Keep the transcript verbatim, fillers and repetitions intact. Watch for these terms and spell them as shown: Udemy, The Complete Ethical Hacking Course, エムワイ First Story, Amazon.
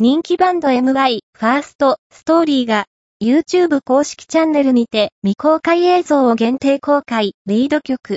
人気バンド エムワイ First Story が YouTube 公式チャンネルにて未公開映像を限定公開、リード曲